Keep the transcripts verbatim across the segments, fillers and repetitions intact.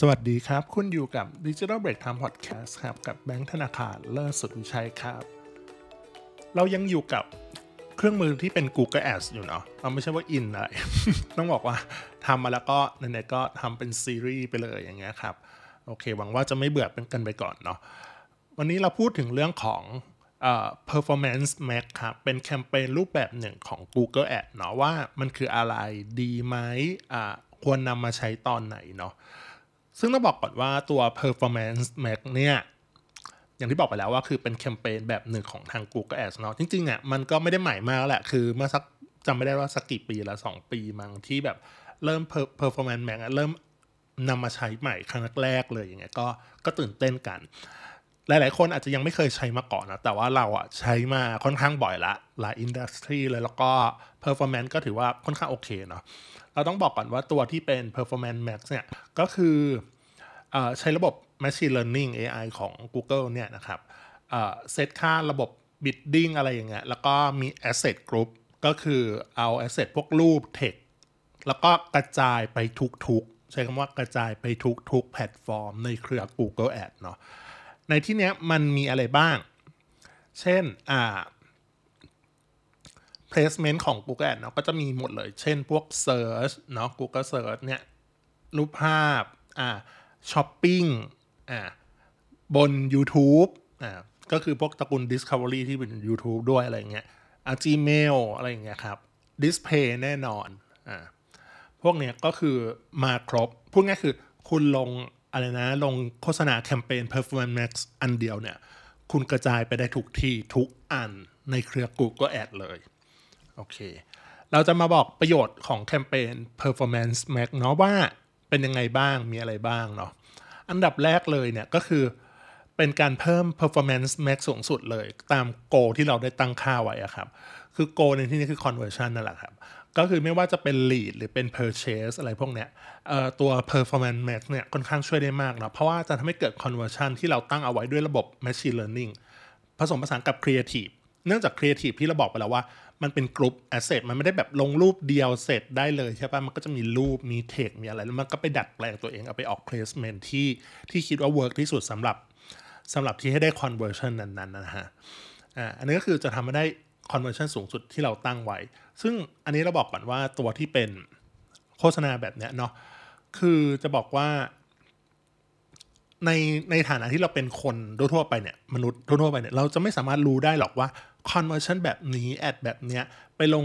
สวัสดีครับคุณอยู่กับ Digital Break Time Podcast ครับกับแบงค์ธนาคารเลิศสุทธิชัยครับเรายังอยู่กับเครื่องมือที่เป็น Google Ads อยู่เนาะเราไม่ใช่ว่าอินอะไร ต้องบอกว่าทำมาแล้วก็ไหนๆก็ทำเป็นซีรีส์ไปเลยอย่างเงี้ยครับโอเคหวังว่าจะไม่เบื่อเป็นกันไปก่อนเนาะวันนี้เราพูดถึงเรื่องของเอ่อ Performance Max ครับเป็นแคมเปญรูปแบบหนึ่งของ Google Ads เนาะว่ามันคืออะไรดีไหมอ่าควรนำมาใช้ตอนไหนเนาะซึ่งต้องบอกก่อนว่าตัว Performance Max เนี่ยอย่างที่บอกไปแล้วว่าคือเป็นแคมเปญแบบหนึ่งของทาง Google Ads เนาะจริงๆอ่ะมันก็ไม่ได้ใหม่มากแหละคือเมื่อสักจำไม่ได้ว่าสักกี่ปีละสองปีมั้งที่แบบเริ่ม Performance Max เริ่มนำมาใช้ใหม่ครั้งแรกเลยอย่างเงี้ยก็ก็ตื่นเต้นกันหลายๆคนอาจจะยังไม่เคยใช้มาก่อนนะแต่ว่าเราอ่ะใช้มาค่อนข้างบ่อยละหลายอินดัสทรีเลยแล้วก็ Performance ก็ถือว่าค่อนข้างโอเคเนาะเราต้องบอกก่อนว่าตัวที่เป็น Performance Max เนี่ยก็คือเอ่อใช้ระบบ Machine Learning เอ ไอ ของ Google เนี่ยนะครับเอ่อเซตค่าระบบ Bidding อะไรอย่างเงี้ยแล้วก็มี Asset Group ก็คือเอา Asset พวกรูป Text แล้วก็กระจายไปทุกๆใช้คำว่ากระจายไปทุกๆแพลตฟอร์มในเครือ Google Ads เนาะในที่เนี้ยมันมีอะไรบ้างเช่นอ่าplacement ของ Google Ads เนาะก็จะมีหมดเลยเช่นพวก search เนาะ Google search เนี่ยรูปภาพอ่า shopping อ่าบน YouTube อ่าก็คือพวกตระกูล discovery ที่เป็น YouTube ด้วยอะไรเงี้ยอ่า Gmail อะไรเงี้ยครับ display แน่นอนอ่าพวกเนี้ยก็คือมาครบพูดง่ายคือคุณลงอะไรนะลงโฆษณาแคมเปญ Performance Max อันเดียวเนี่ยคุณกระจายไปได้ทุกที่ทุกอันในเครือ Google Ads เลยโอเคเราจะมาบอกประโยชน์ของแคมเปญ Performance Max เนาะว่าเป็นยังไงบ้างมีอะไรบ้างเนาะอันดับแรกเลยเนี่ยก็คือเป็นการเพิ่ม Performance Max สูงสุดเลยตามโกลที่เราได้ตั้งค่าไว้อะครับคือโกลในที่นี้คือ Conversion นั่นแหละครับก็คือไม่ว่าจะเป็น Lead หรือเป็น Purchase อะไรพวกเนี้ยเอ่อตัว Performance Max เนี่ยค่อนข้างช่วยได้มากเนาะเพราะว่าจะทำให้เกิด Conversion ที่เราตั้งเอาไว้ด้วยระบบ Machine Learning ผสมผสานกับ Creative เนื่องจาก Creative ที่เราบอกไปแล้วว่ามันเป็นกลุ่ม asset มันไม่ได้แบบลงรูปเดียวเสร็จได้เลยใช่ป่ะมันก็จะมีรูปมี text มีอะไรแล้วมันก็ไปดัดแปลงตัวเองเอาไปออก placement ที่ที่คิดว่า work ที่สุดสำหรับสำหรับที่ให้ได้ conversion นั้นๆนะฮะอ่าอันนี้ก็คือจะทำให้ได้ conversion สูงสุดที่เราตั้งไว้ซึ่งอันนี้เราบอกก่อนว่าตัวที่เป็นโฆษณาแบบเนี้ยเนาะคือจะบอกว่าในในฐานะที่เราเป็นคนทั่วไปเนี่ยมนุษย์ทั่วไปเนี่ยเราจะไม่สามารถรู้ได้หรอกว่า conversion แบบนี้แอดแบบเนี้ยไปลง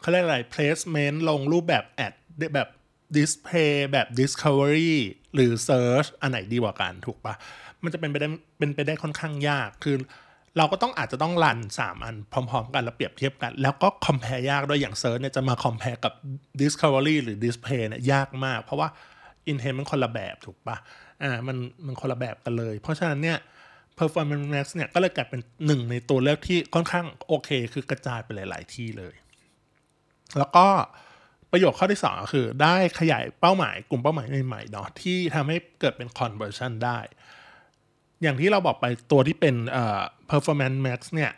เขาเรียกอะไร placement ลงรูปแบบแอดแบบ display แบบ discovery หรือ search อันไหนดีกว่ากันถูกปะมันจะเป็นไปได้เป็นไปได้ค่อนข้างยากคือเราก็ต้องอาจจะต้องรันสามอันพร้อมๆกันแล้วเปรียบเทียบกันแล้วก็ compare ยากด้วยอย่าง search เนี่ยจะมา compare กับ discovery หรือ display เนี่ยยากมากเพราะว่า intent มันคนละแบบถูกปะอ่ามันมันคนละแบบกันเลยเพราะฉะนั้นเนี่ย Performance Max เนี่ยก็เลยกลายเป็นหนึ่งในตัวเลือกที่ค่อนข้างโอเคคือกระจายไปหลายๆที่เลยแล้วก็ประโยชน์ข้อที่สองก็คือได้ขยายเป้าหมายกลุ่มเป้าหมายใหม่ๆเนาะที่ทำให้เกิดเป็น Conversion ได้อย่างที่เราบอกไปตัวที่เป็นเอ่อ Performance Max เนี่ย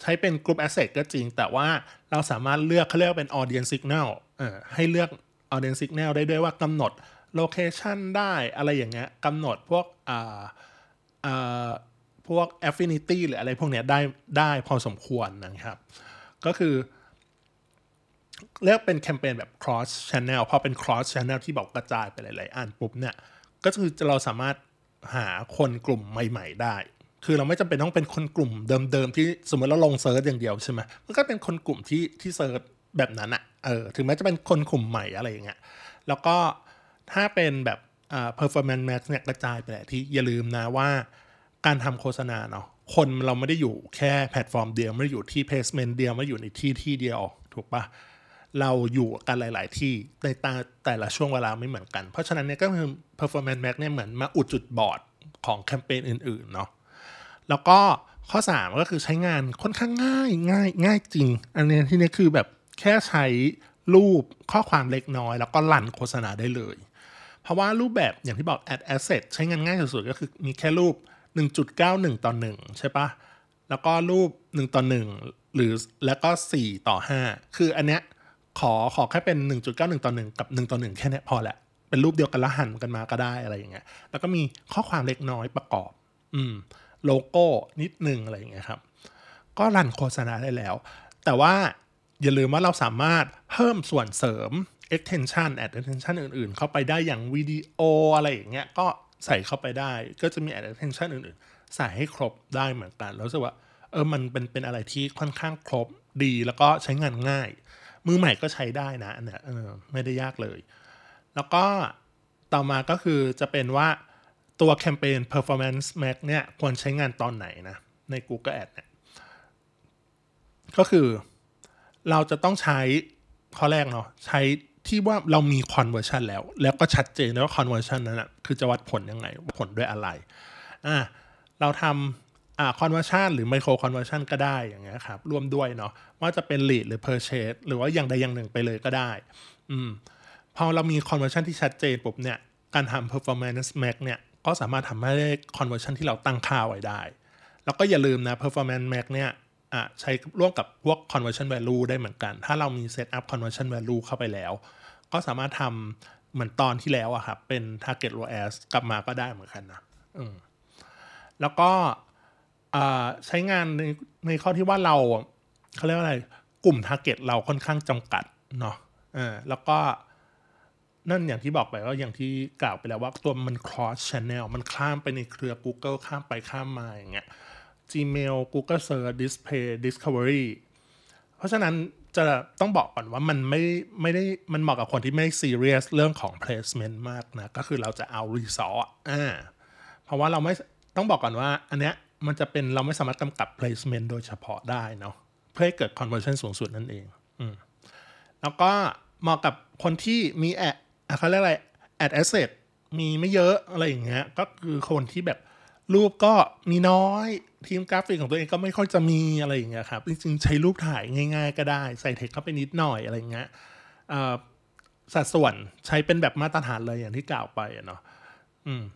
ใช้เป็น Group Asset ก็จริงแต่ว่าเราสามารถเลือกเขาเรียกเป็น Audience Signal เอ่อให้เลือก Audience Signal ได้ด้วยว่ากำหนดโลเคชันได้อะไรอย่างเงี้ยกำหนดพวกอ่าอ่าพวก Affinity หรืออะไรพวกเนี้ยได้ได้พอสมควรนะครับก็คือเลือกเป็นแคมเปญแบบ cross channel พอเป็น cross channel ที่บอกกระจายไปหลายๆอันปุ๊บเนี่ยก็คือเราสามารถหาคนกลุ่มใหม่ๆได้คือเราไม่จำเป็นต้องเป็นคนกลุ่มเดิมๆที่สมมติเราลงเซิร์ชอย่างเดียวใช่ไหมมันก็เป็นคนกลุ่มที่ที่เซิร์ชแบบนั้นอ่ะเออถึงแม้จะเป็นคนกลุ่มใหม่อะไรอย่างเงี้ยแล้วก็ถ้าเป็นแบบเอ่อ Performance Max เนี่ยกระจายไปแหละที่อย่าลืมนะว่าการทำโฆษณาเนาะคนเราไม่ได้อยู่แค่แพลตฟอร์มเดียวไม่ได้อยู่ที่ placement เดียวไม่ได้อยู่ในที่ที่เดียวถูกปะเราอยู่กันหลายๆที่ในแต่ละช่วงเวลาไม่เหมือนกันเพราะฉะนั้นเนี่ยก็คือ Performance Max เนี่ยเหมือนมาอุดจุดบอดของแคมเปญอื่นๆเนาะแล้วก็ข้อสามก็คือใช้งานค่อนข้างง่ายง่ายง่ายจริงอันนี้ที่นี่คือแบบแค่ใช้รูปข้อความเล็กน้อยแล้วก็ลั่นโฆษณาได้เลยเพราะว่ารูปแบบอย่างที่บอก Ad Asset ใช้งานง่ายสุดๆก็คือมีแค่รูป หนึ่งจุดเก้าหนึ่งต่อหนึ่ง ใช่ปะแล้วก็รูปหนึ่งต่อหนึ่งหรือแล้วก็สี่ต่อห้าคืออันเนี้ยขอขอแค่เป็น หนึ่งจุดเก้าหนึ่งต่อหนึ่งกับหนึ่งต่อหนึ่งแค่เนี้ยพอละ เป็นรูปเดียวกันแล้วหั่นกันมาก็ได้อะไรอย่างเงี้ยแล้วก็มีข้อความเล็กน้อยประกอบอืมโลโก้นิดนึงอะไรอย่างเงี้ยครับก็รันโฆษณาได้แล้วแต่ว่าอย่าลืมว่าเราสามารถเพิ่มส่วนเสริม attention ad attention อื่นๆเข้าไปได้อย่างวิดีโออะไรอย่างเงี้ยก็ใส่เข้าไปได้ก็จะมี ad attention อื่นๆใส่ให้ครบได้เหมือนกันแล้วรู้สึกว่าเออมันเป็นเป็นอะไรที่ค่อนข้างครบดีแล้วก็ใช้งานง่ายมือใหม่ก็ใช้ได้นะอันเนี้ยเออไม่ได้ยากเลยแล้วก็ต่อมาก็คือจะเป็นว่าตัวแคมเปญ Performance Max เนี่ยควรใช้งานตอนไหนนะใน Google Ads เนี่ยก็คือเราจะต้องใช้ข้อแรกเนาะใช้ที่ว่าเรามี Conversion แล้วแล้วก็ชัดเจนว่า Conversion นั้นนะคือจะวัดผลยังไงผลด้วยอะไรอ่ะเราทำอ่า Conversion หรือ Micro Conversion ก็ได้อย่างเงี้ยครับรวมด้วยเนาะว่าจะเป็น Lead หรือ Purchase หรือว่าอย่างใดอย่างหนึ่งไปเลยก็ได้อืมพอเรามี Conversion ที่ชัดเจนปุ๊บเนี่ยการทำ Performance Max เนี่ยก็สามารถทำให้ได้ Conversion ที่เราตั้งค่าไว้ได้แล้วก็อย่าลืมนะ Performance Max เนี่ยอ่ะใช้ร่วมกับพวก Conversion Value ได้เหมือนกันถ้าเรามี Set up Conversion Value เข้าไปแล้วก็สามารถทำเหมือนตอนที่แล้วอะครับเป็น Target Roas กลับมาก็ได้เหมือนกันนะอืมแล้วก็อ่าใช้งานในในข้อที่ว่าเราเขาเรียกว่าอะไรกลุ่ม Target เราค่อนข้างจำกัดเนาะเออแล้วก็นั่นอย่างที่บอกไปว่าอย่างที่กล่าวไปแล้วว่าตัวมัน cross channel มันข้ามไปในเครือ Google ข้ามไปข้ามมาอย่างเงี้ย Gmail Google search display discovery เพราะฉะนั้นจะต้องบอกก่อนว่ามันไม่ไม่ได้มันเหมาะกับคนที่ไม่ serious เรื่องของ placement มากนะก็คือเราจะเอา resource อ่าเพราะว่าเราไม่ต้องบอกก่อนว่าอันเนี้ยมันจะเป็นเราไม่สามารถกำกับ placement โดยเฉพาะได้เนาะเพื่อให้เกิด conversion สูงสุดนั่นเองอืมแล้วก็เหมาะกับคนที่มีแอดเขาเรียกอะไร ad asset มีไม่เยอะอะไรอย่างเงี้ยก็คือคนที่แบบรูปก็มีน้อยทีมกราฟิกของตัวเองก็ไม่ค่อยจะมีอะไรอย่างเงี้ยครับจริงๆใช้รูปถ่ายง่ายๆก็ได้ใส่เทคเข้าไปนิดหน่อยอะไรอย่างเงี้ยสัดส่วนใช้เป็นแบบมาตรฐานเลยอย่างที่กล่าวไปเนาะ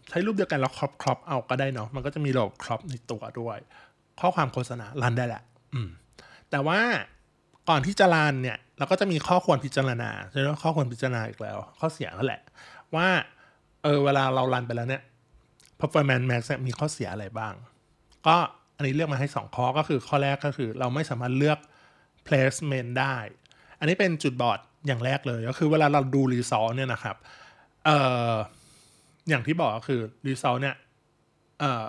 ใช้รูปเดียวกันแล้วครอบครอบเอาก็ได้เนาะมันก็จะมีระบบครอบในตัวด้วยข้อความโฆษณารันได้แหละแต่ว่าก่อนที่จะรันเนี่ยเราก็จะมีข้อควรพิจารณาใช่ไหมข้อควรพิจารณาอีกแล้วข้อเสียนั่นแหละว่าเออเวลาเรารันไปแล้วเนี่ย Performance Max มีข้อเสียอะไรบ้างก็อันนี้เลือกมาให้สองข้อก็คือข้อแรกก็คือเราไม่สามารถเลือก placement ได้อันนี้เป็นจุดบอดอย่างแรกเลยก็คือเวลาเราดู result เนี่ยนะครับเอ่ออย่างที่บอกก็คือ result เนี่ยเอ่อ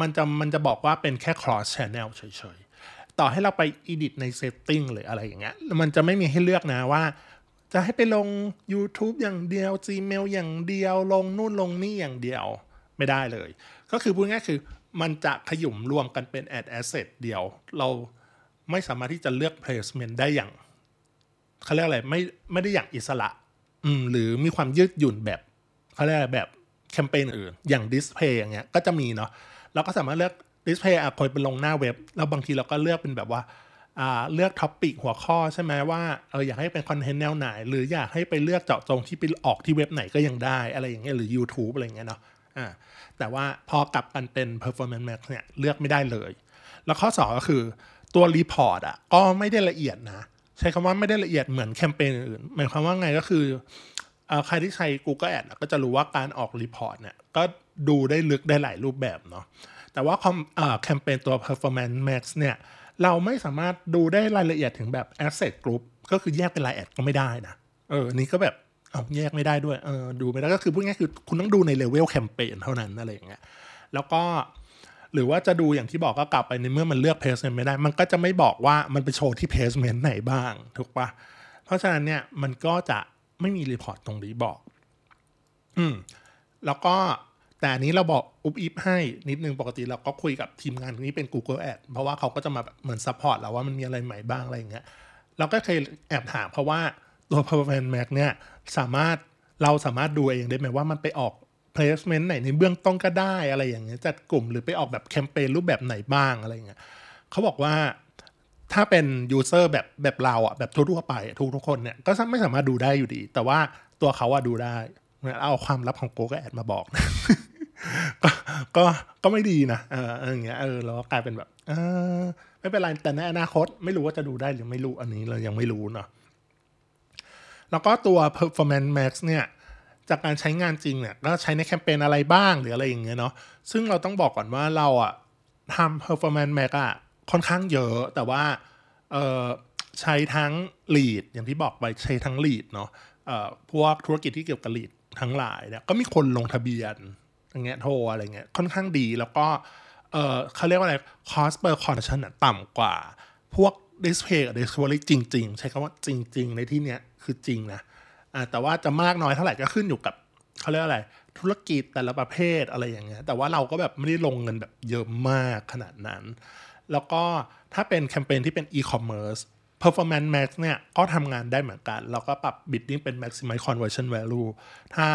มันจะมันจะบอกว่าเป็นแค่ cross channel เฉยๆต่อให้เราไป edit ใน setting หรืออะไรอย่างเงี้ยมันจะไม่มีให้เลือกนะว่าจะให้ไปลง YouTube อย่างเดียว Gmail อย่างเดียวลงนู่นลงนี่อย่างเดียวไม่ได้เลยก็คือพูดง่ายคือมันจะขยุ่มรวมกันเป็น ad asset เดียวเราไม่สามารถที่จะเลือก placement ได้อย่างเขาเรียกอะไรไม่ไม่ได้อย่างอิสระอืมหรือมีความยืดหยุ่นแบบเขาเรียกแบบแคมเปญอื่นอย่าง display อย่างเงี้ยก็จะมีเนาะเราก็สามารถเลือกdisplay อ่ะคอยไปลงหน้าเว็บแล้วบางทีเราก็เลือกเป็นแบบว่าอ่าเลือกท็อปปิกหัวข้อใช่ไหมว่าเอออยากให้เป็นคอนเทนต์แนวไหนหรืออยากให้ไปเลือกเจาะจงที่ไปออกที่เว็บไหนก็ยังได้อะไรอย่างเงี้ยหรือ YouTube อะไรอย่างเงี้ยเนาะอ่าแต่ว่าพอกลับกันเป็น Performance Max เนี่ยเลือกไม่ได้เลยแล้วข้อสองก็คือตัว report อ่ะก็ไม่ได้ละเอียดนะใช้คำว่าไม่ได้ละเอียดเหมือนแคมเปญอื่นหมายความว่าไงก็คือเอ่อใครที่ใช้ Google Ads ก็จะรู้ว่าการออก report เนี่ยก็ดูได้ลึกได้หลายรูปแบบเนาะแต่ว่าแคมเปญตัว Performance Max เนี่ยเราไม่สามารถดูได้รายละเอียดถึงแบบ Asset Group ก็คือแยกเป็นรายแอดก็ไม่ได้นะเออนี่ก็แบบเอาแยกไม่ได้ด้วยเออดูไม่ได้ก็คือพูดง่ายคือคุณต้องดูในเลเวลแคมเปญเท่านั้นอะไรอย่างเงี้ยแล้วก็หรือว่าจะดูอย่างที่บอกก็กลับไปในเมื่อมันเลือก Placement ไม่ได้มันก็จะไม่บอกว่ามันไปโชว์ที่ Placement ไหนบ้างถูกปะเพราะฉะนั้นเนี่ยมันก็จะไม่มีรีพอร์ตตรงนี้บอกอืมแล้วก็แต่อันนี้เราบอกอุบอิบให้นิดนึงปกติเราก็คุยกับทีมงานนี้เป็น Google Ads เพราะว่าเขาก็จะมาแบบเหมือนซัพพอร์ตเราว่ามันมีอะไรใหม่บ้างอะไรอย่างเงี้ยเราก็เคยแอบถามเพราะว่าตัว Performance Max เนี่ยสามารถเราสามารถดูเองได้ไหมว่ามันไปออก placement ไหนในเบื้องต้นก็ได้อะไรอย่างเงี้ยจัดกลุ่มหรือไปออกแบบแคมเปญรูปแบบไหนบ้างอะไรอย่างเงี้ยเขาบอกว่าถ้าเป็น user แบบแบบเราอ่ะแบบทั่วๆไปทุกๆคนเนี่ยก็ไม่สามารถดูได้อยู่ดีแต่ว่าตัวเขาอ่ะดูได้เอาความลับของ Google Ads มาบอกนะก็ก็ก็ไม่ดีนะเอออย่างเงี้ยเออเราก็กลายเป็นแบบเออไม่เป็นไรแต่ในอนาคตไม่รู้ว่าจะดูได้หรือไม่รู้อันนี้เรายังไม่รู้เนาะแล้วก็ตัว Performance Max เนี่ยจ จากการใช้งานจริงเนี่ยแล้วใช้ในแคมเปญอะไรบ้างหรืออะไรอย่างเงี้ยเนาะซึ่งเราต้องบอกก่อนว่าเราอะทำ Performance Max อะค่อนข้างเยอะแต่ว่าเอ่อใช้ทั้ง lead อย่างที่บอกไปใช้ทั้ง lead เนาะเอ่อพวกธุรกิจที่เกี่ยวกับ lead ทั้งหลายเนี่ยก็มีคนลงทะเบียนอย่างเงี้ยโทรอะไรเงี้ยค่อนข้างดีแล้วก็เอ่อเขาเรียกว่าอะไร cost per conversion น่ะต่ำกว่าพวก display กับ discovery จริงๆใช้คำว่าจริงๆในที่เนี้ยคือจริงนะอ่าแต่ว่าจะมากน้อยเท่าไหร่ก็ขึ้นอยู่กับเขาเรียกอะไรธุรกิจแต่ละประเภทอะไรอย่างเงี้ยแต่ว่าเราก็แบบไม่ได้ลงเงินแบบเยอะมากขนาดนั้นแล้วก็ถ้าเป็นแคมเปญที่เป็น e-commerce Performance Max เนี่ยก็ทำงานได้เหมือนกันเราก็ปรับ bidding เป็น maximize conversion value ถ้า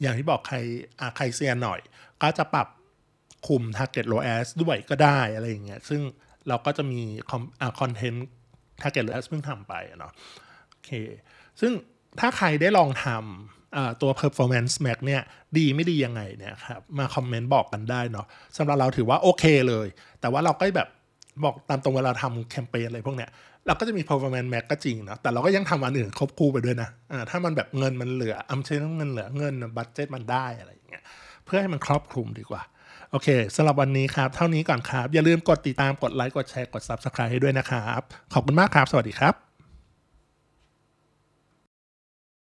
อย่างที่บอกใครอ่าใครเซียนหน่อยก็จะปรับคุม Target Roas ด้วยก็ได้อะไรอย่างเงี้ยซึ่งเราก็จะมีคอนเทนต์ Target Roas เพิ่งทำไปเนาะโอเคซึ่งถ้าใครได้ลองทำตัว Performance Max เนี่ยดีไม่ดียังไงเนี่ยครับมาคอมเมนต์บอกกันได้เนาะสำหรับเราถือว่าโอเคเลยแต่ว่าเราก็แบบบอกตามตรงเวลาทำแคมเปญอะไรพวกเนี้ยเราก็จะมี Performance Max ก็จริงนะแต่เราก็ยังทำอันอื่นควบคู่ไปด้วยนะอ่าถ้ามันแบบเงินมันเหลืออำใช้เงินเหลือเงินบัดเจ็ตมันได้อะไรอย่างเงี้ยเพื่อให้มันครอบคลุมดีกว่าโอเคสำหรับวันนี้ครับเท่านี้ก่อนครับอย่าลืมกดติดตามกดไลค์กดแชร์กด Subscribe ให้ด้วยนะครับขอบคุณมากครับสวัสดีครับ